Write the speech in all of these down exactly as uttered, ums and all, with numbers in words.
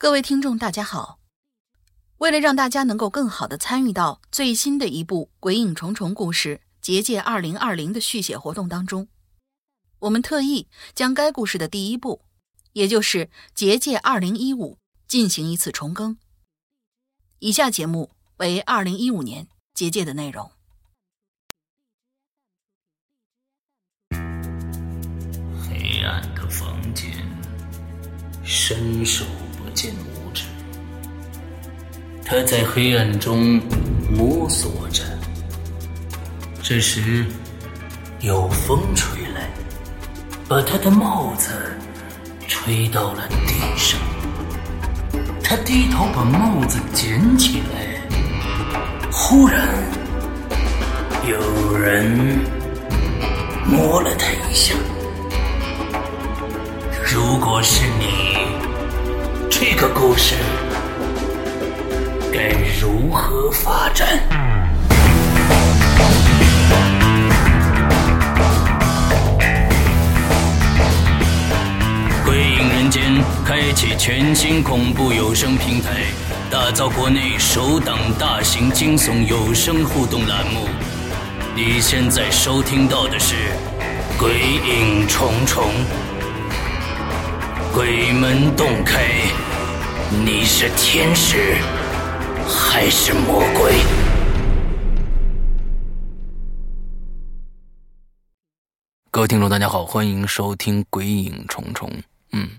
各位听众大家好，为了让大家能够更好地参与到最新的一部《鬼影重重》故事结界二零二零的续写活动当中，我们特意将该故事的第一部，也就是结界二零一五进行一次重更。以下节目为二零一五年结界的内容。黑暗的房间，伸手不见五指，他在黑暗中摸索着。这时有风吹来，把他的帽子吹到了地上。他低头把帽子捡起来，忽然有人摸了他一下。如果是你，这个故事该如何发展？鬼影人间开启全新恐怖有声平台，打造国内首档大型惊悚有声互动栏目。你现在收听到的是鬼影重重，鬼门洞开，你是天使还是魔鬼？各位听众大家好，欢迎收听鬼影重重。嗯，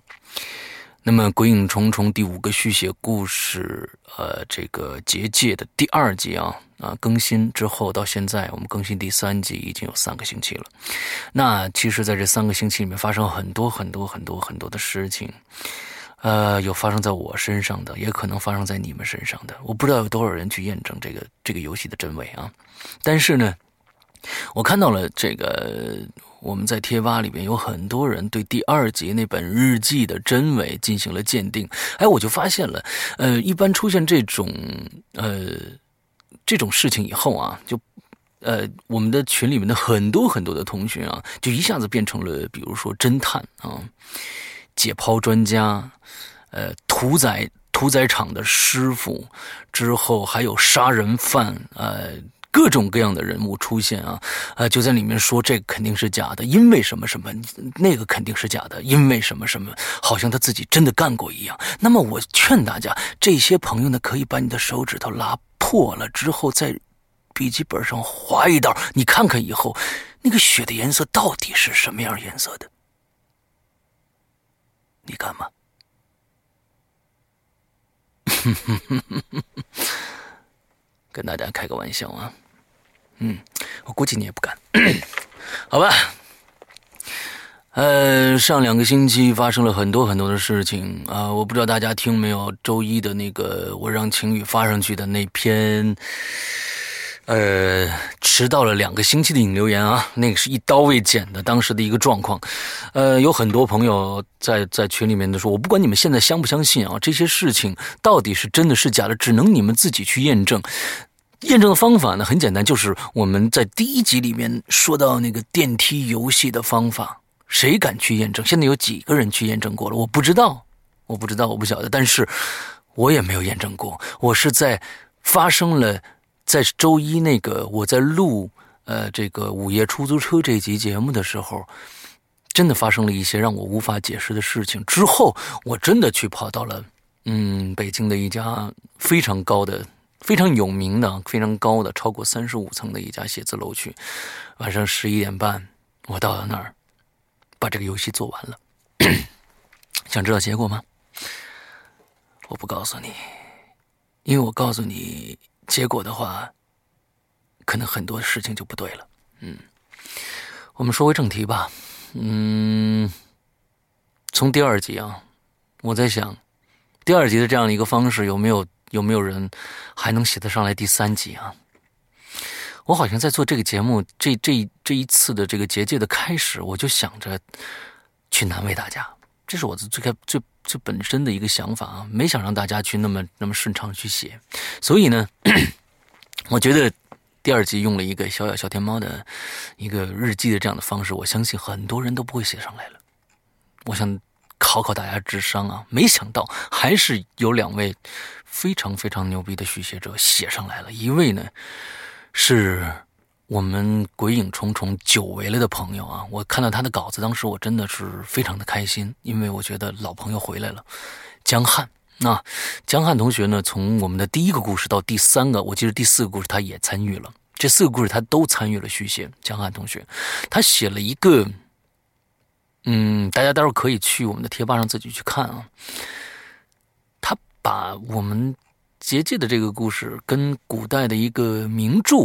那么鬼影重重第五个续写故事呃，这个结界的第二集啊啊，更新之后到现在我们更新第三集已经有三个星期了。那其实在这三个星期里面发生很多很多很多很多的事情，呃，有发生在我身上的，也可能发生在你们身上的。我不知道有多少人去验证这个这个游戏的真伪啊。但是呢，我看到了这个我们在贴吧里面有很多人对第二集那本日记的真伪进行了鉴定。哎，我就发现了，呃，一般出现这种呃。这种事情以后啊，就呃，我们的群里面的很多很多的同学啊，就一下子变成了，比如说侦探啊、解剖专家、呃，屠宰屠宰场的师傅，之后还有杀人犯，呃。各种各样的人物出现啊，呃，就在里面说这个肯定是假的，因为什么什么，那个肯定是假的，因为什么什么，好像他自己真的干过一样。那么我劝大家，这些朋友呢，可以把你的手指头拉破了之后，在笔记本上划一道，你看看以后那个血的颜色到底是什么样颜色的，你敢吗？跟大家开个玩笑啊，嗯，我估计你也不敢，好吧？呃，上两个星期发生了很多很多的事情啊、呃，我不知道大家听没有？周一的那个我让晴雨发上去的那篇，呃，迟到了两个星期的引流言啊，那个是一刀未剪的，当时的一个状况。呃，有很多朋友在在群里面都说，我不管你们现在相不相信啊，这些事情到底是真的是假的，只能你们自己去验证。验证的方法呢很简单，就是我们在第一集里面说到那个电梯游戏的方法，谁敢去验证？现在有几个人去验证过了？我不知道，我不知道，我不晓得，但是我也没有验证过。我是在发生了在周一那个我在录呃这个午夜出租车这集节目的时候，真的发生了一些让我无法解释的事情。之后我真的去跑到了嗯北京的一家非常高的。非常有名的非常高的超过三十五层的一家写字楼去，晚上十一点半我到了那儿把这个游戏做完了。想知道结果吗？我不告诉你，因为我告诉你结果的话可能很多事情就不对了。嗯，我们说回正题吧。嗯，从第二集啊，我在想第二集的这样一个方式有没有有没有人还能写得上来第三集啊？我好像在做这个节目，这这这一次的这个结界的开始，我就想着去难为大家，这是我最开最最本身的一个想法啊，没想让大家去那么那么顺畅去写，所以呢，我觉得第二集用了一个小小小天猫的一个日记的这样的方式，我相信很多人都不会写上来了。我想考考大家智商啊，没想到还是有两位非常非常牛逼的续写者写上来了。一位呢是我们鬼影重重久违了的朋友啊，我看到他的稿子，当时我真的是非常的开心，因为我觉得老朋友回来了，江汉。那、啊、江汉同学呢，从我们的第一个故事到第三个，我记得第四个故事他也参与了，这四个故事他都参与了续写。江汉同学他写了一个，嗯，大家待会儿可以去我们的贴吧上自己去看啊，他把我们结界的这个故事跟古代的一个名著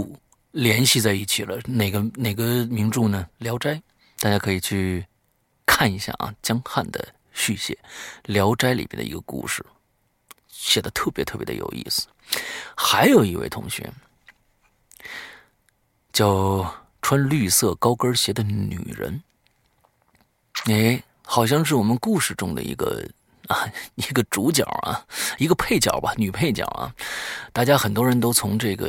联系在一起了。哪个哪个名著呢？聊斋，大家可以去看一下啊。江汉的续写聊斋里边的一个故事写得特别特别的有意思。还有一位同学叫穿绿色高跟鞋的女人，哎，好像是我们故事中的一个啊，一个主角啊，一个配角吧，女配角啊。大家很多人都从这个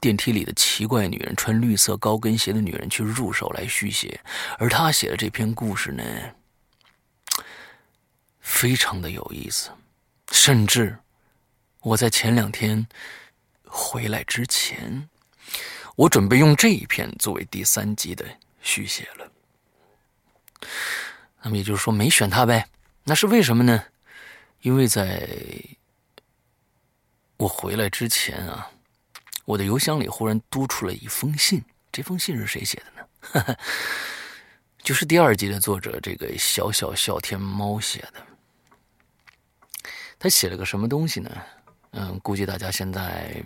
电梯里的奇怪女人、穿绿色高跟鞋的女人去入手来续写，而她写的这篇故事呢，非常的有意思。甚至我在前两天回来之前，我准备用这一篇作为第三集的续写了。那么也就是说没选它呗。那是为什么呢？因为在我回来之前啊，我的邮箱里忽然多出了一封信。这封信是谁写的呢？就是第二集的作者这个小小小天猫写的。他写了个什么东西呢？嗯，估计大家现在，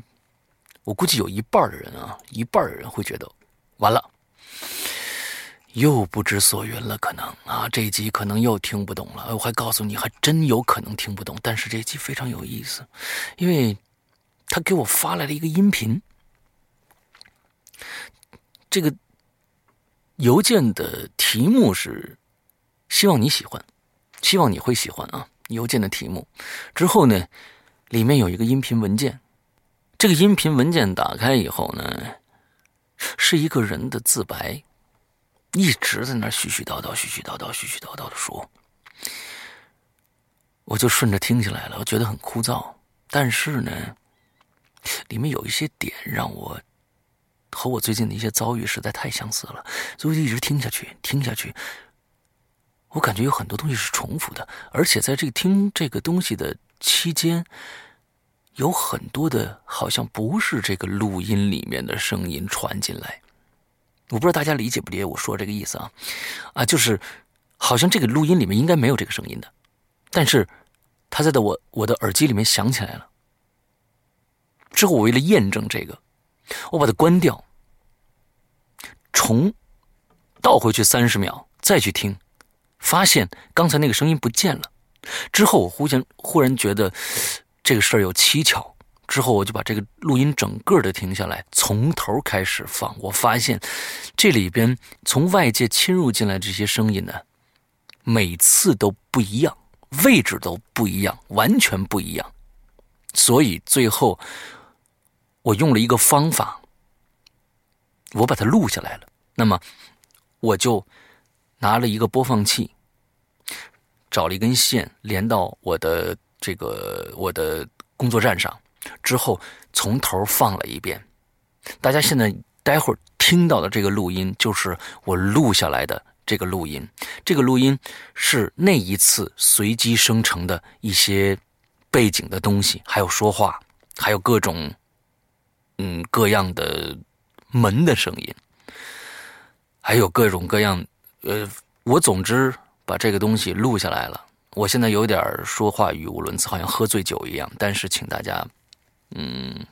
我估计有一半的人啊，一半的人会觉得完了，又不知所云了，可能啊，这一集可能又听不懂了。我还告诉你，还真有可能听不懂。但是这一集非常有意思，因为他给我发来了一个音频。这个邮件的题目是希望你喜欢，希望你会喜欢啊，邮件的题目。之后呢，里面有一个音频文件，这个音频文件打开以后呢，是一个人的自白，一直在那絮絮叨叨絮絮叨叨絮絮叨叨的说。我就顺着听起来了，我觉得很枯燥，但是呢里面有一些点让我和我最近的一些遭遇实在太相似了，所以我就一直听下去听下去。我感觉有很多东西是重复的，而且在这个听这个东西的期间，有很多的好像不是这个录音里面的声音传进来。我不知道大家理解不理解我说这个意思啊，啊，就是好像这个录音里面应该没有这个声音的，但是它在的我我的耳机里面响起来了。之后我为了验证这个，我把它关掉，重倒回去三十秒再去听，发现刚才那个声音不见了。之后我忽然忽然觉得这个事儿有蹊跷，之后我就把这个录音整个的停下来，从头开始放。我发现这里边从外界侵入进来这些声音呢，每次都不一样，位置都不一样，完全不一样。所以最后我用了一个方法，我把它录下来了。那么我就拿了一个播放器，找了一根线连到我的这个我的工作站上，之后从头放了一遍。大家现在待会儿听到的这个录音就是我录下来的这个录音。这个录音是那一次随机生成的一些背景的东西，还有说话，还有各种嗯各样的门的声音，还有各种各样呃，我总之把这个东西录下来了。我现在有点说话语无伦次，好像喝醉酒一样，但是请大家嗯，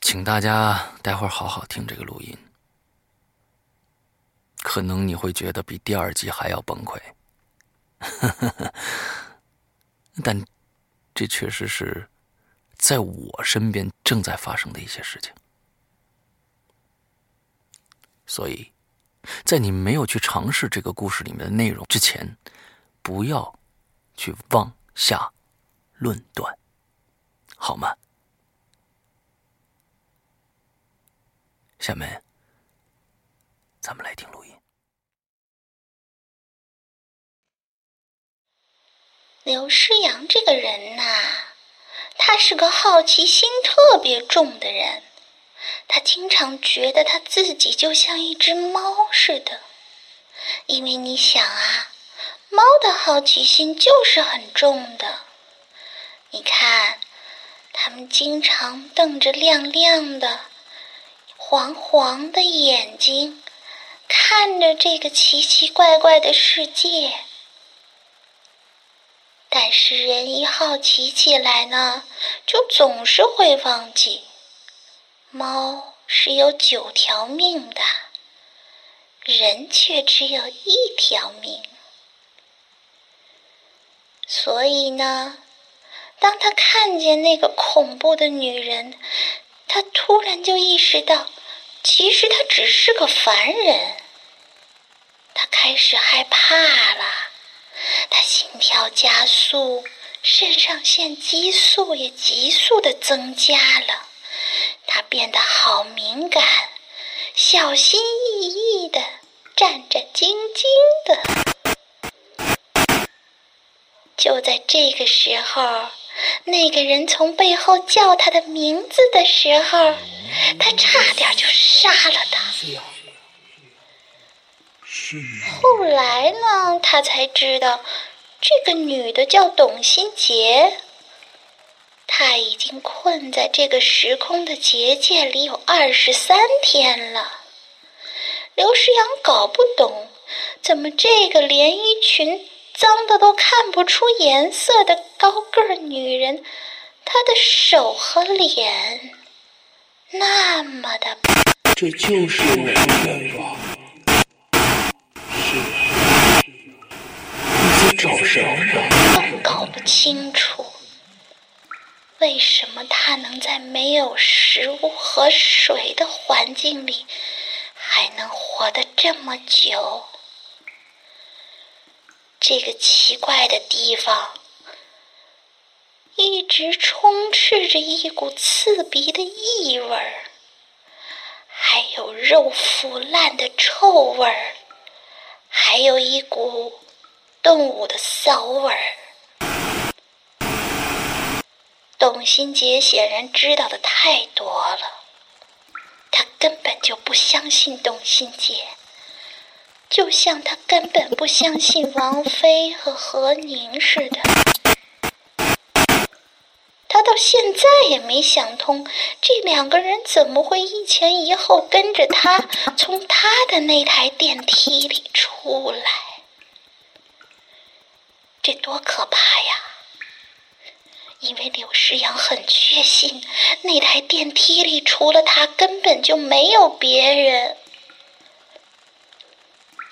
请大家待会儿好好听这个录音，可能你会觉得比第二集还要崩溃但这确实是在我身边正在发生的一些事情。所以在你没有去尝试这个故事里面的内容之前，不要去妄下论断，好吗？下面咱们来听录音。刘诗阳这个人呐、啊，他是个好奇心特别重的人，他经常觉得他自己就像一只猫似的，因为你想啊，猫的好奇心就是很重的。你看，他们经常瞪着亮亮的、黄黄的眼睛，看着这个奇奇怪怪的世界。但是人一好奇起来呢，就总是会忘记，猫是有九条命的，人却只有一条命。所以呢，当他看见那个恐怖的女人，他突然就意识到，其实他只是个凡人。他开始害怕了，他心跳加速，肾上腺激素也急速地增加了，他变得好敏感，小心翼翼地，战战兢兢的。就在这个时候，那个人从背后叫他的名字的时候，他差点就杀了他。后来呢，他才知道这个女的叫董心洁，她已经困在这个时空的结界里有二十三天了。刘诗阳搞不懂，怎么这个连衣裙脏的都看不出颜色的高个儿女人，她的手和脸那么的……这就是我的愿望。是，你在找什么？我搞不清楚，为什么她能在没有食物和水的环境里，还能活得这么久？这个奇怪的地方一直充斥着一股刺鼻的异味儿，还有肉腐烂的臭味儿，还有一股动物的骚味儿。董心洁显然知道的太多了，她根本就不相信董心洁。就像他根本不相信王菲和何宁似的，他到现在也没想通，这两个人怎么会一前一后跟着他从他的那台电梯里出来？这多可怕呀！因为刘诗阳很确信，那台电梯里除了他根本就没有别人。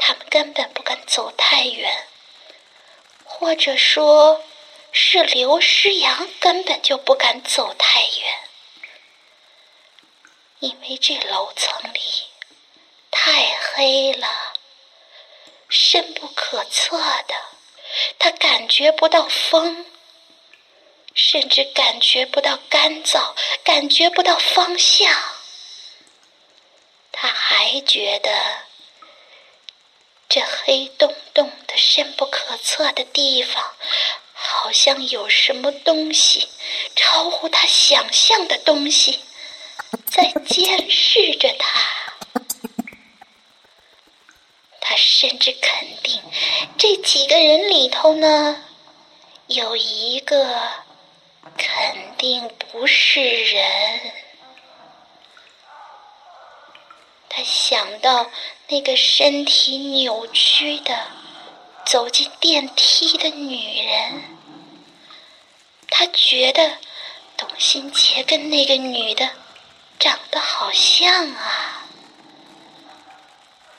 他们根本不敢走太远，或者说是刘诗阳根本就不敢走太远，因为这楼层里太黑了，深不可测的，他感觉不到风，甚至感觉不到干燥，感觉不到方向。他还觉得这黑洞洞的深不可测的地方，好像有什么东西，超乎他想象的东西在监视着他。他甚至肯定，这几个人里头呢，有一个肯定不是人。他想到那个身体扭曲的走进电梯的女人，他觉得董心洁跟那个女的长得好像啊。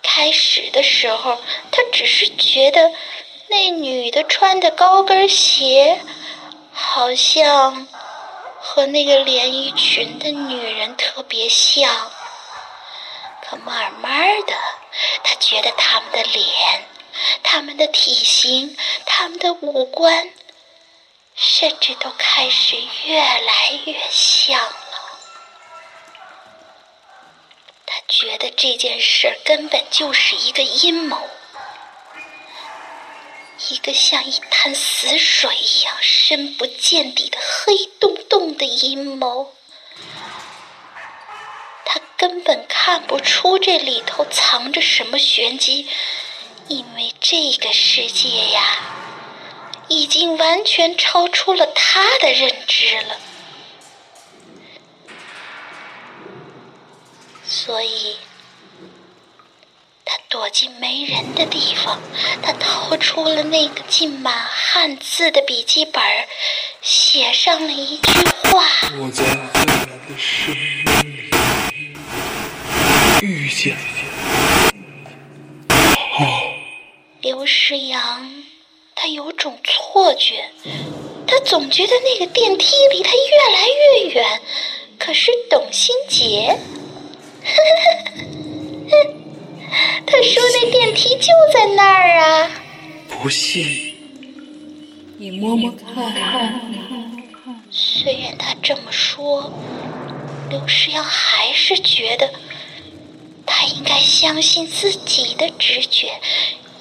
开始的时候，他只是觉得那女的穿的高跟鞋好像和那个连衣裙的女人特别像，可慢慢的，他觉得他们的脸、他们的体型、他们的五官，甚至都开始越来越像了。他觉得这件事根本就是一个阴谋。一个像一滩死水一样深不见底的黑洞洞的阴谋。他根本看不出这里头藏着什么玄机，因为这个世界呀，已经完全超出了他的认知了。所以他躲进没人的地方，他掏出了那个浸满汉字的笔记本，写上了一句话：我在未来的生命里遇见哦。刘诗阳他有种错觉，他总觉得那个电梯离他越来越远，可是董新杰他说那电梯就在那儿啊。不信你摸摸看。虽然他这么说，刘诗阳还是觉得他应该相信自己的直觉，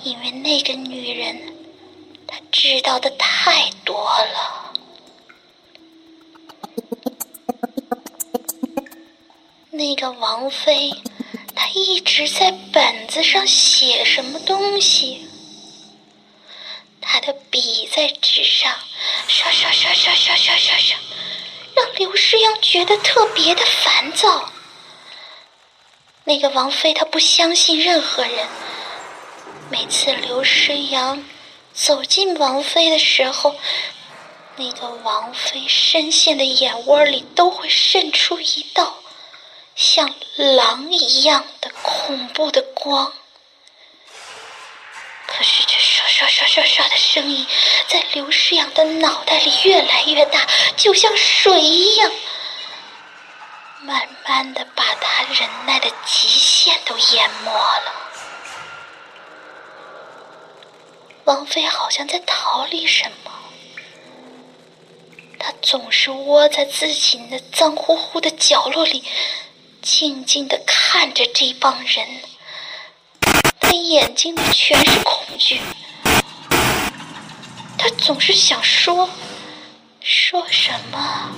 因为那个女人他知道的太多了。那个王妃她一直在本子上写什么东西，她的笔在纸上刷刷刷刷刷刷刷刷，让刘诗阳觉得特别的烦躁。那个王妃她不相信任何人，每次刘诗阳走进王妃的时候，那个王妃深陷的眼窝里都会渗出一道像狼一样的恐怖的光，可是这刷刷刷刷刷的声音在刘诗阳的脑袋里越来越大，就像水一样，慢慢的把他忍耐的极限都淹没了。王妃好像在逃离什么，她总是窝在自己的脏乎乎的角落里，静静地看着这帮人，他眼睛里全是恐惧。他总是想说说什么，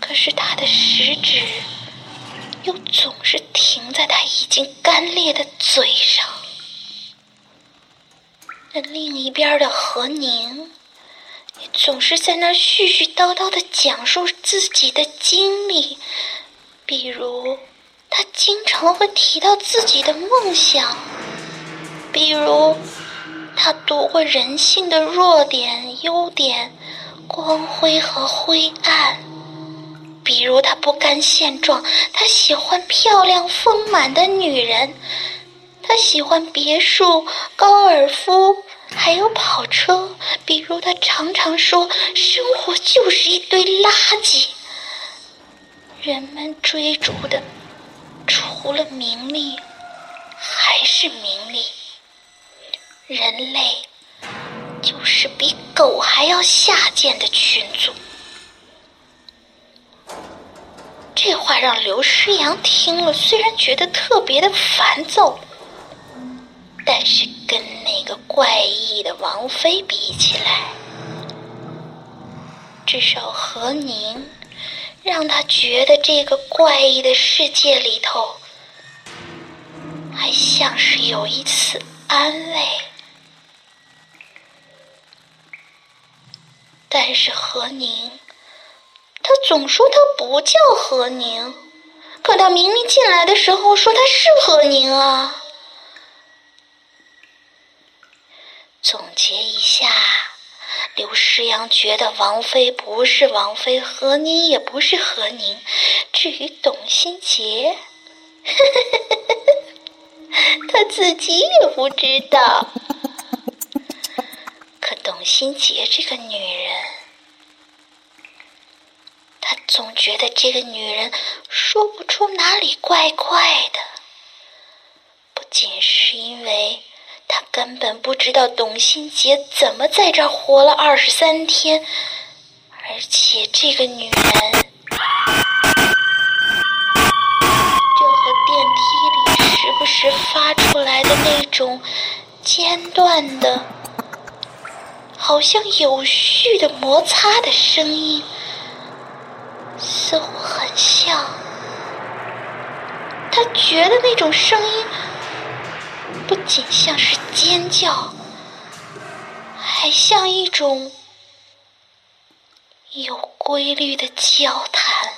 可是他的食指又总是停在他已经干裂的嘴上。那另一边的何宁也总是在那絮絮叨叨地讲述自己的经历，比如他经常会提到自己的梦想，比如他读过人性的弱点、优点、光辉和灰暗，比如他不甘现状，他喜欢漂亮丰满的女人，他喜欢别墅、高尔夫还有跑车，比如他常常说生活就是一堆垃圾，人们追逐的除了名利还是名利，人类就是比狗还要下贱的群组。这话让刘诗阳听了虽然觉得特别的烦躁，但是跟那个怪异的王妃比起来，至少何宁让他觉得这个怪异的世界里头还像是有一丝安慰。但是何宁他总说他不叫何宁，可他明明进来的时候说他是何宁啊。总结一下，刘诗阳觉得王妃不是王妃，何宁也不是何宁，至于董新杰他自己也不知道。可董新杰这个女人，他总觉得这个女人说不出哪里怪怪的，不仅是因为他根本不知道董新杰怎么在这儿活了二十三天，而且这个女人，这和电梯里时不时发出来的那种间断的，好像有序的摩擦的声音，似乎很像。他觉得那种声音不仅像是尖叫，还像一种有规律的交谈。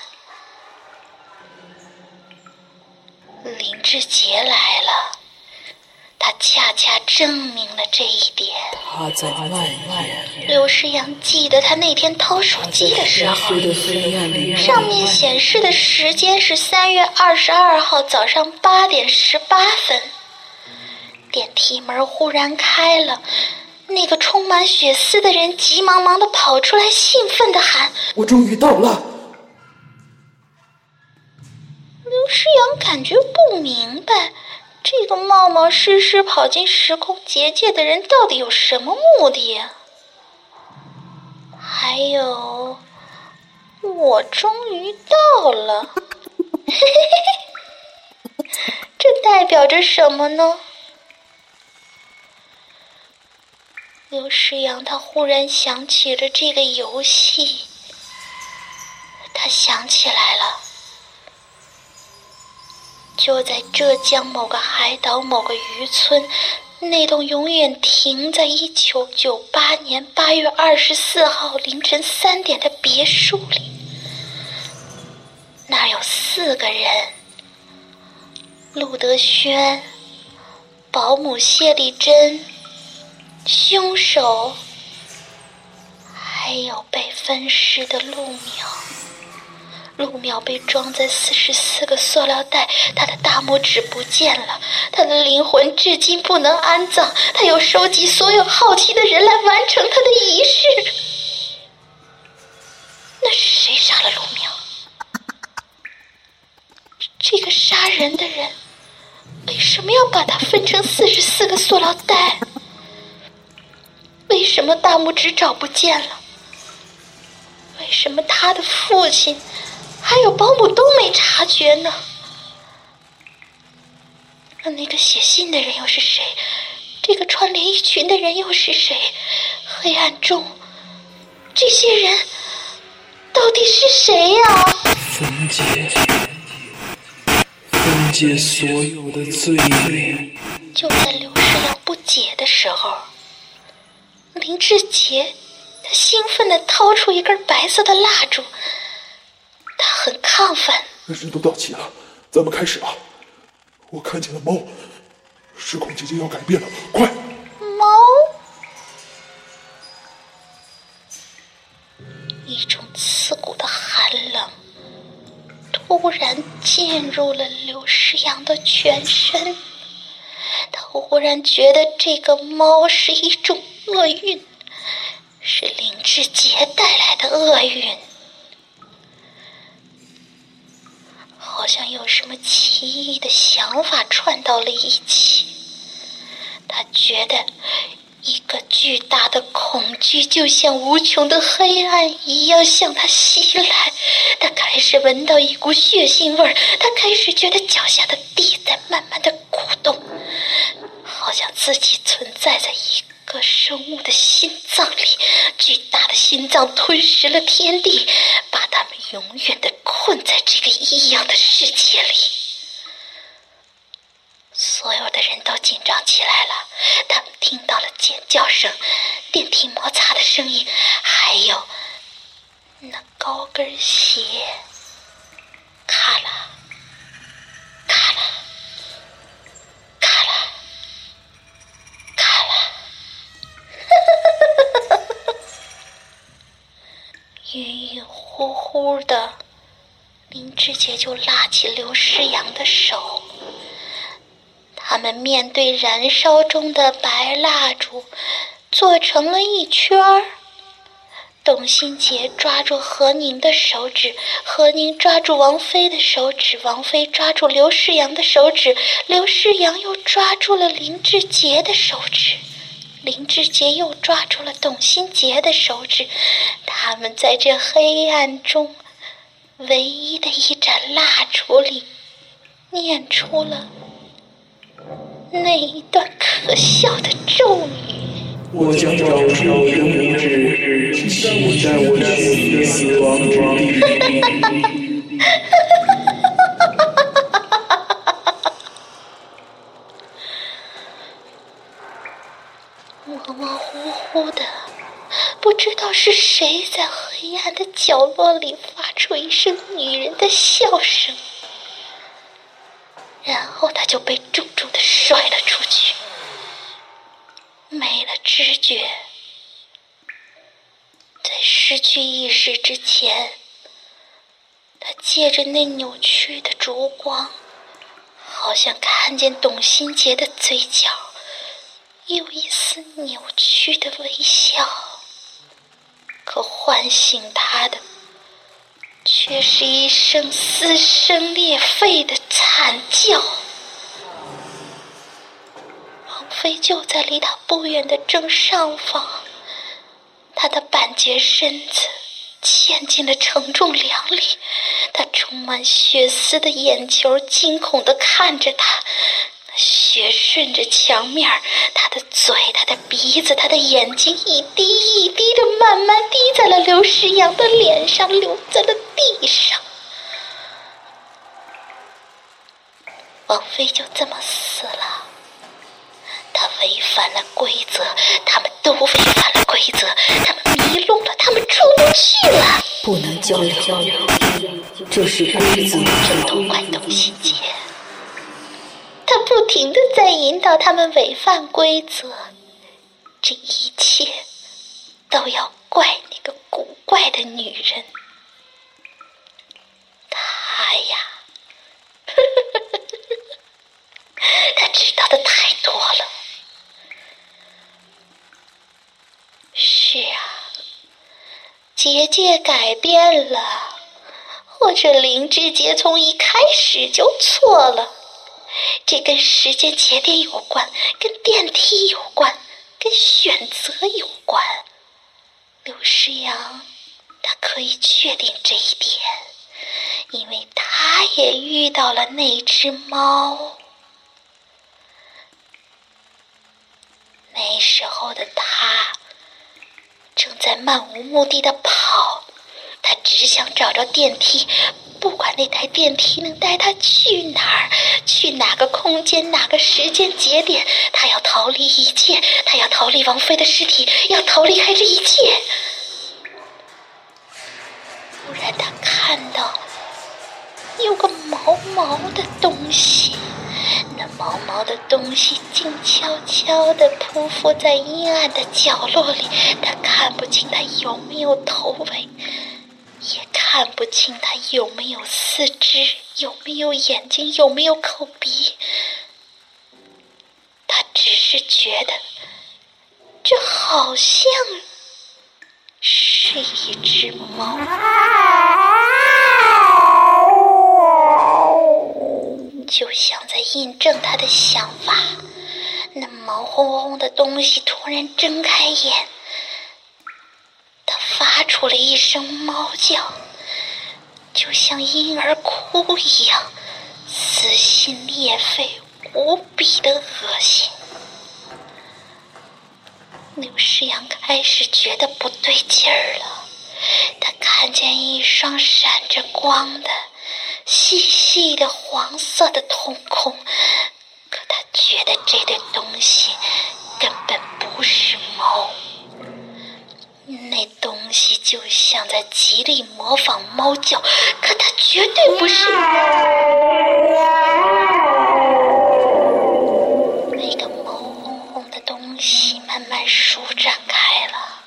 林志杰来了，他恰恰证明了这一点。他在蔓延。刘世阳记得他那天掏手机的时候，上面显示的时间是三月二十二号早上八点十八分。电梯门忽然开了。那个充满血丝的人急忙忙地跑出来，兴奋地喊：“我终于到了！”刘诗阳感觉不明白，这个冒冒失失跑进时空结界的人到底有什么目的？还有，我终于到了，这代表着什么呢？刘诗阳他忽然想起了这个游戏，他想起来了，就在浙江某个海岛某个渔村，那栋永远停在一九九八年八月二十四号凌晨三点的别墅里，那儿有四个人：陆德轩、保姆谢丽珍、凶手，还有被分尸的陆淼。陆淼被装在四十四个塑料袋，他的大拇指不见了，他的灵魂至今不能安葬。他又收集所有好奇的人来完成他的仪式。那是谁杀了陆淼？这个杀人的人为什么要把他分成四十四个塑料袋？为什么大拇指找不见了？为什么他的父亲还有保姆都没察觉呢？那那个写信的人又是谁？这个穿连衣裙的人又是谁？黑暗中，这些人到底是谁呀？分解，分解所有的罪孽。就在刘世阳不解的时候，林志杰他兴奋地掏出一根白色的蜡烛，他很亢奋。人都到齐了，咱们开始吧。我看见了猫，时空结界要改变了，快！猫？一种刺骨的寒冷突然进入了刘诗阳的全身，他忽然觉得这个猫是一种厄运，是林志杰带来的厄运，好像有什么奇异的想法串到了一起。他觉得一个巨大的恐惧就像无穷的黑暗一样向他袭来，他开始闻到一股血腥味儿，他开始觉得脚下的地在慢慢的鼓动，好像自己存在在一个个生物的心脏里，巨大的心脏吞噬了天地，把他们永远的困在这个异样的世界里。所有的人都紧张起来了，他们听到了尖叫声、电梯摩擦的声音，还有那高跟鞋，咔啦咔啦咔啦咔啦。晕晕乎乎的，林志杰就拉起刘诗阳的手，他们面对燃烧中的白蜡烛做成了一圈儿。董新杰抓住何宁的手指，何宁抓住王菲的手指，王菲抓住刘诗阳的手指，刘诗阳又抓住了林志杰的手指，林志杰又抓住了董新杰的手指，他们在这黑暗中唯一的一盏蜡烛里念出了那一段可笑的咒语。我将找出你的拇指，替代我去你的死亡之地。模模糊糊的，不知道是谁在黑暗的角落里发出一声女人的笑声，然后他就被重重的摔了出去，没了知觉。在失去意识之前，他借着那扭曲的烛光，好像看见董新杰的嘴角有一丝扭曲的微笑，可唤醒他的却是一声撕声裂肺的惨叫。王妃就在离他不远的正上方，他的半截身子嵌进了承重梁里，他充满血丝的眼球惊恐地看着他，血顺着墙面，他的嘴，他的鼻子，他的眼睛，一滴一滴的慢慢滴在了刘诗阳的脸上，流在了地上。王妃就这么死了。他违反了规则，他们都违反了规则，他们迷路了，他们出不去了。不能交流，交流，这是规则。都怪董新杰。他不停地在引导他们违反规则，这一切都要怪那个古怪的女人。她呀，呵呵呵呵，她知道的太多了。是啊，结界改变了，或者灵智节从一开始就错了。这跟时间节点有关，跟电梯有关，跟选择有关。刘诗阳，他可以确定这一点，因为他也遇到了那只猫。那时候的他，正在漫无目的的跑，他只想找着电梯，不管那台电梯能带他去哪儿，去哪个空间，哪个时间节点，他要逃离一切，他要逃离王妃的尸体，要逃离开这一切。突然他看到有个毛毛的东西，那毛毛的东西静悄悄地匍匐在阴暗的角落里，他看不清它有没有头尾，也看不清它有没有四肢，有没有眼睛，有没有口鼻。他只是觉得这好像是一只猫。就像在印证他的想法，那毛烘烘的东西突然睁开眼，他发出了一声猫叫，就像婴儿哭一样，撕心裂肺，无比的恶心。刘诗阳开始觉得不对劲儿了，他看见一双闪着光的细细的黄色的瞳孔，可他觉得这对东西根本不是猫。那东西就像在极力模仿猫叫，可它绝对不是猫。那个毛红红的东西慢慢舒展开了，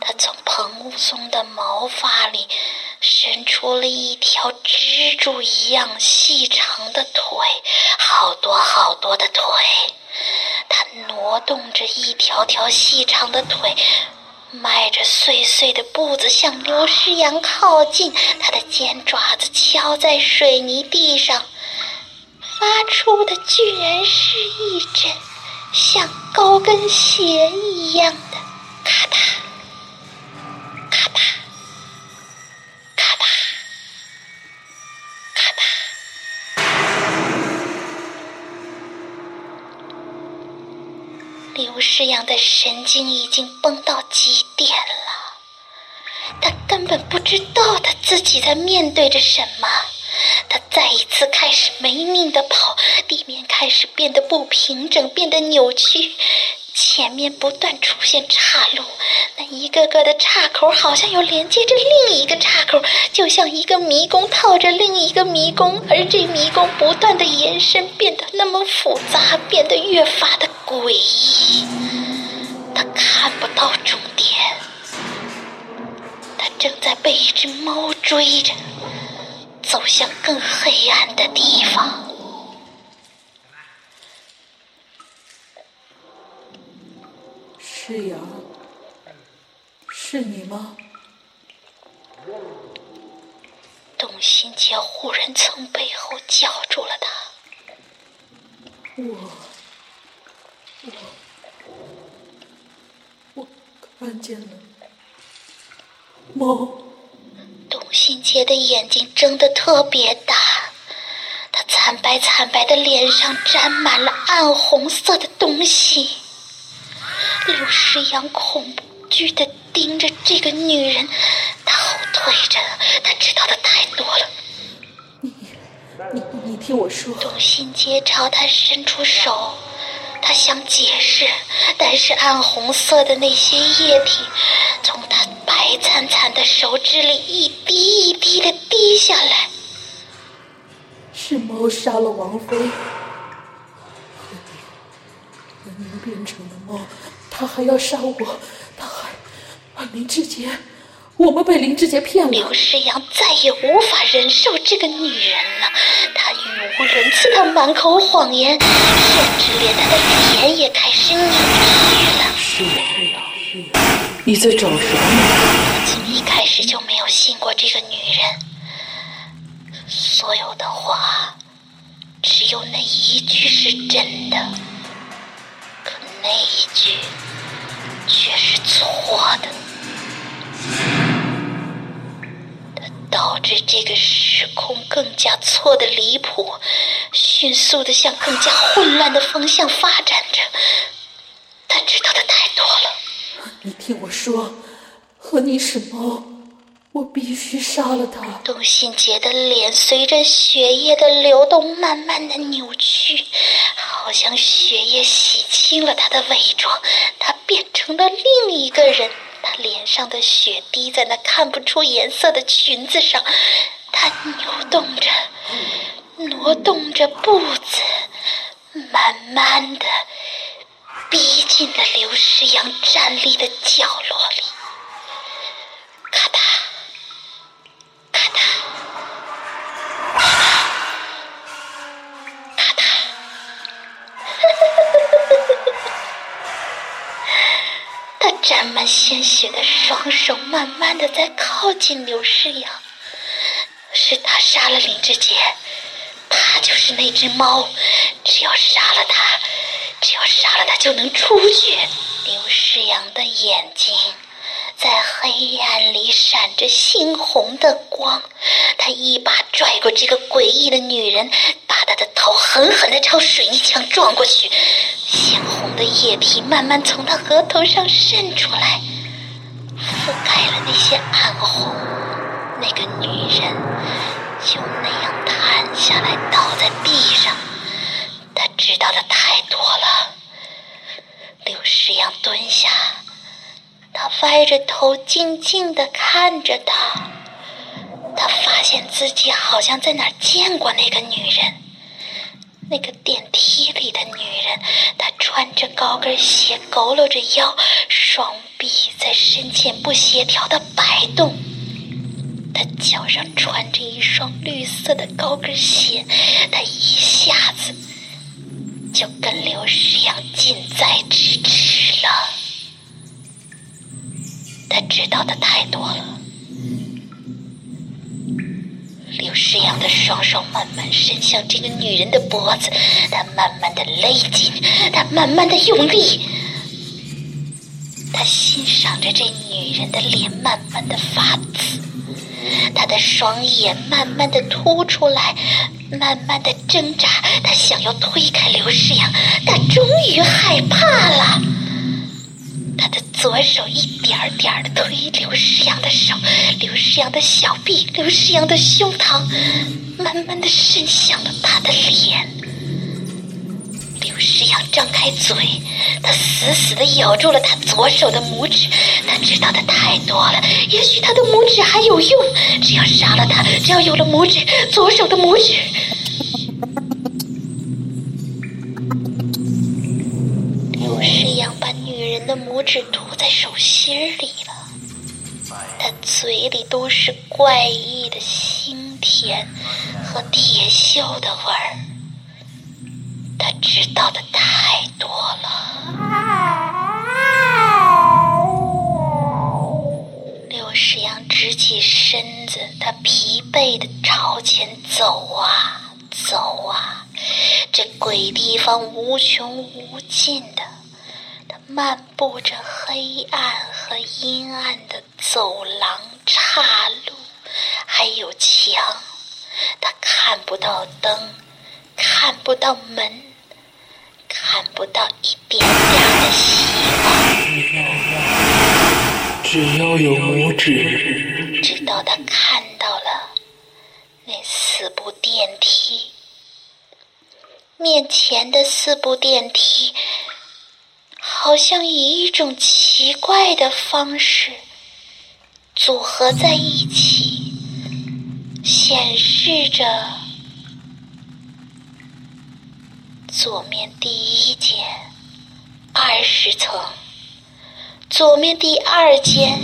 它从蓬松的毛发里伸出了一条蜘蛛一样细长的腿，好多好多的腿。它挪动着一条条细长的腿，迈着碎碎的步子向刘诗阳靠近。它的尖爪子敲在水泥地上，发出的居然是一阵像高跟鞋一样的咔嗒咔嗒咔嗒咔嗒。世阳的神经已经绷到极点了，他根本不知道他自己在面对着什么。他再一次开始没命的跑，地面开始变得不平整，变得扭曲，前面不断出现岔路，那一个个的岔口好像又连接着另一个岔口，就像一个迷宫套着另一个迷宫，而这迷宫不断的延伸，变得那么复杂，变得越发的诡异。他看不到终点，他正在被一只猫追着，走向更黑暗的地方。世阳，是你吗？董新杰忽然从背后叫住了他。我，我，我看见了猫。董新杰的眼睛睁得特别大，他惨白惨白的脸上沾满了暗红色的东西。柳诗阳恐惧地盯着这个女人，她后退着，她知道的太多了。你你你听我说。董新杰朝她伸出手，她想解释，但是暗红色的那些液体从她白灿灿的手指里一滴一滴地滴下来。是猫杀了王妃，和您变成了猫。他还要杀我，他还把林志杰，我们被林志杰骗了。柳诗阳再也无法忍受这个女人了，她语无伦次，她满口谎言，甚至连她的脸也开始扭曲了。是我，你在找什么？从一开始就没有信过这个女人，所有的话，只有那一句是真的。那一句却是错的，它导致这个时空更加错得离谱，迅速地向更加混乱的方向发展着。他知道的太多了。你听我说，和你是猫，我必须杀了他。董新杰的脸随着血液的流动慢慢的扭曲，好像血液洗清了他的伪装，他变成了另一个人。他脸上的血滴在那看不出颜色的裙子上，他扭动着，挪动着步子，慢慢的逼近了刘诗阳站立的角落里。咔嗒，咔嗒，咔嗒。他沾满鲜血的双手慢慢的在靠近刘诗阳，是他杀了林志杰，他就是那只猫，只要杀了他，只要杀了他就能出去。刘诗阳的眼睛在黑暗里闪着猩红的光，他一把拽过这个诡异的女人，把她的头狠狠地朝水泥墙撞过去，鲜红的液体慢慢从她额头上渗出来，覆盖了那些暗红。那个女人就那样瘫下来，倒在地上。她知道的太多了。柳诗阳蹲下，他歪着头静静地看着她，他发现自己好像在哪儿见过那个女人，那个电梯里的女人。她穿着高跟鞋，佝偻着腰，双臂在深浅不协调地摆动。她脚上穿着一双绿色的高跟鞋，她一下子就跟刘诗阳近在咫尺了。他知道的太多了。刘诗阳的双手慢慢伸向这个女人的脖子，他慢慢的勒紧，他慢慢的用力。他欣赏着这女人的脸慢慢的发紫，她的双眼慢慢的凸出来，慢慢的挣扎。他想要推开刘诗阳，他终于害怕了。左手一点儿点儿的推刘诗阳的手，刘诗阳的小臂，刘诗阳的胸膛，慢慢的伸向了他的脸。刘诗阳张开嘴，他死死地咬住了他左手的拇指。他知道的太多了，也许他的拇指还有用，只要杀了他，只要有了拇指，左手的拇指。刘诗阳把女人的拇指涂在手心里了，他嘴里都是怪异的腥甜和铁锈的味儿。他知道的太多了。刘世阳直起身子，他疲惫地朝前走啊走啊，这鬼地方无穷无尽的，他漫步着黑暗和阴暗的走廊、岔路，还有墙。他看不到灯，看不到门，看不到一点点的希望。只要有拇指，直到他看到了那四部电梯，面前的四部电梯好像以一种奇怪的方式组合在一起，显示着左面第一间二十层，左面第二间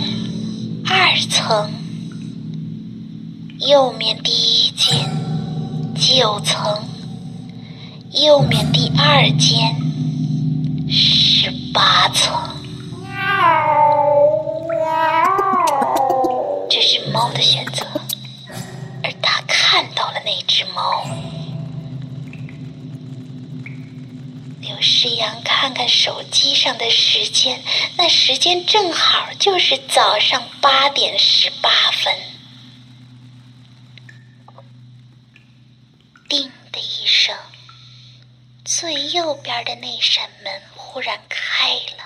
二层，右面第一间九层，右面第二间十八层。这是猫的选择，而他看到了那只猫。刘诗阳看看手机上的时间，那时间正好就是早上八点十八分。叮的一声，最右边的那扇门忽然开了，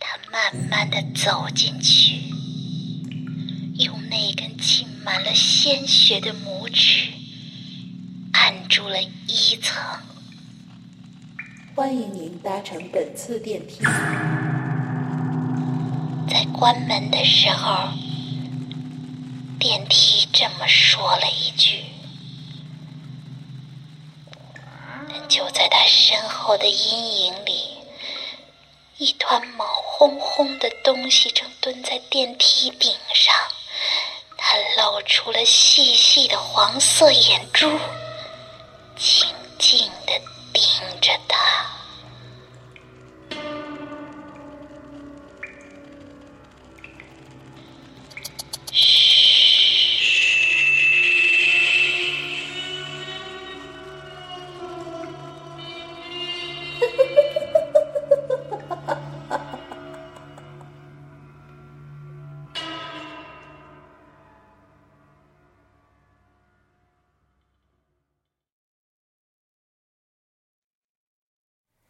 他慢慢地走进去，用那根浸满了鲜血的拇指按住了一层。欢迎您搭乘本次电梯。在关门的时候，电梯这么说了一句，但就在他身后的阴影里，一团毛烘烘的东西正蹲在电梯顶上，它露出了细细的黄色眼珠，静静的盯着他。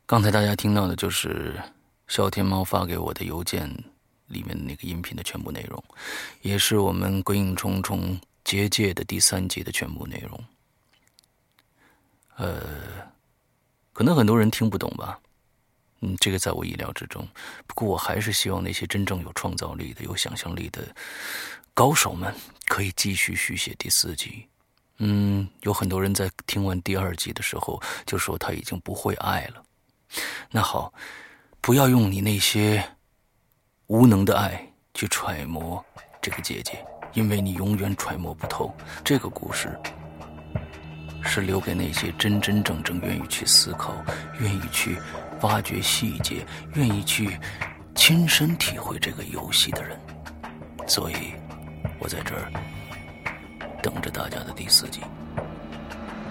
刚才大家听到的就是小天猫发给我的邮件里面那个音频的全部内容，也是我们《鬼影重重》结界的第三集的全部内容。呃，可能很多人听不懂吧，嗯，这个在我意料之中。不过我还是希望那些真正有创造力的、有想象力的高手们可以继续续写第四集。嗯，有很多人在听完第二集的时候就说他已经不会爱了。那好，不要用你那些无能的爱去揣摩这个结界，因为你永远揣摩不透。这个故事是留给那些真真正正愿意去思考、愿意去挖掘细节、愿意去亲身体会这个游戏的人。所以我在这儿等着大家的第四集。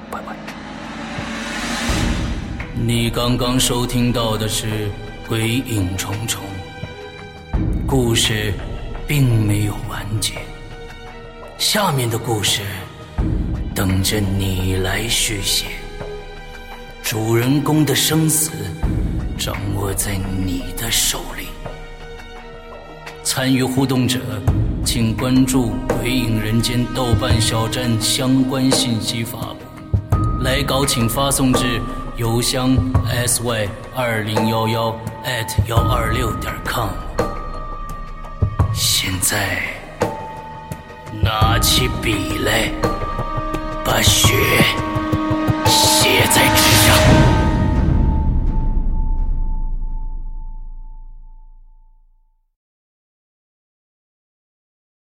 拜拜。你刚刚收听到的是《鬼影重重》，故事并没有完结，下面的故事等着你来续写，主人公的生死掌握在你的手里。参与互动者，请关注鬼影人间豆瓣小站相关信息发布，来稿请发送至邮箱 s y 二零一一 at 一二六 点 com。 现在拿起笔来，把血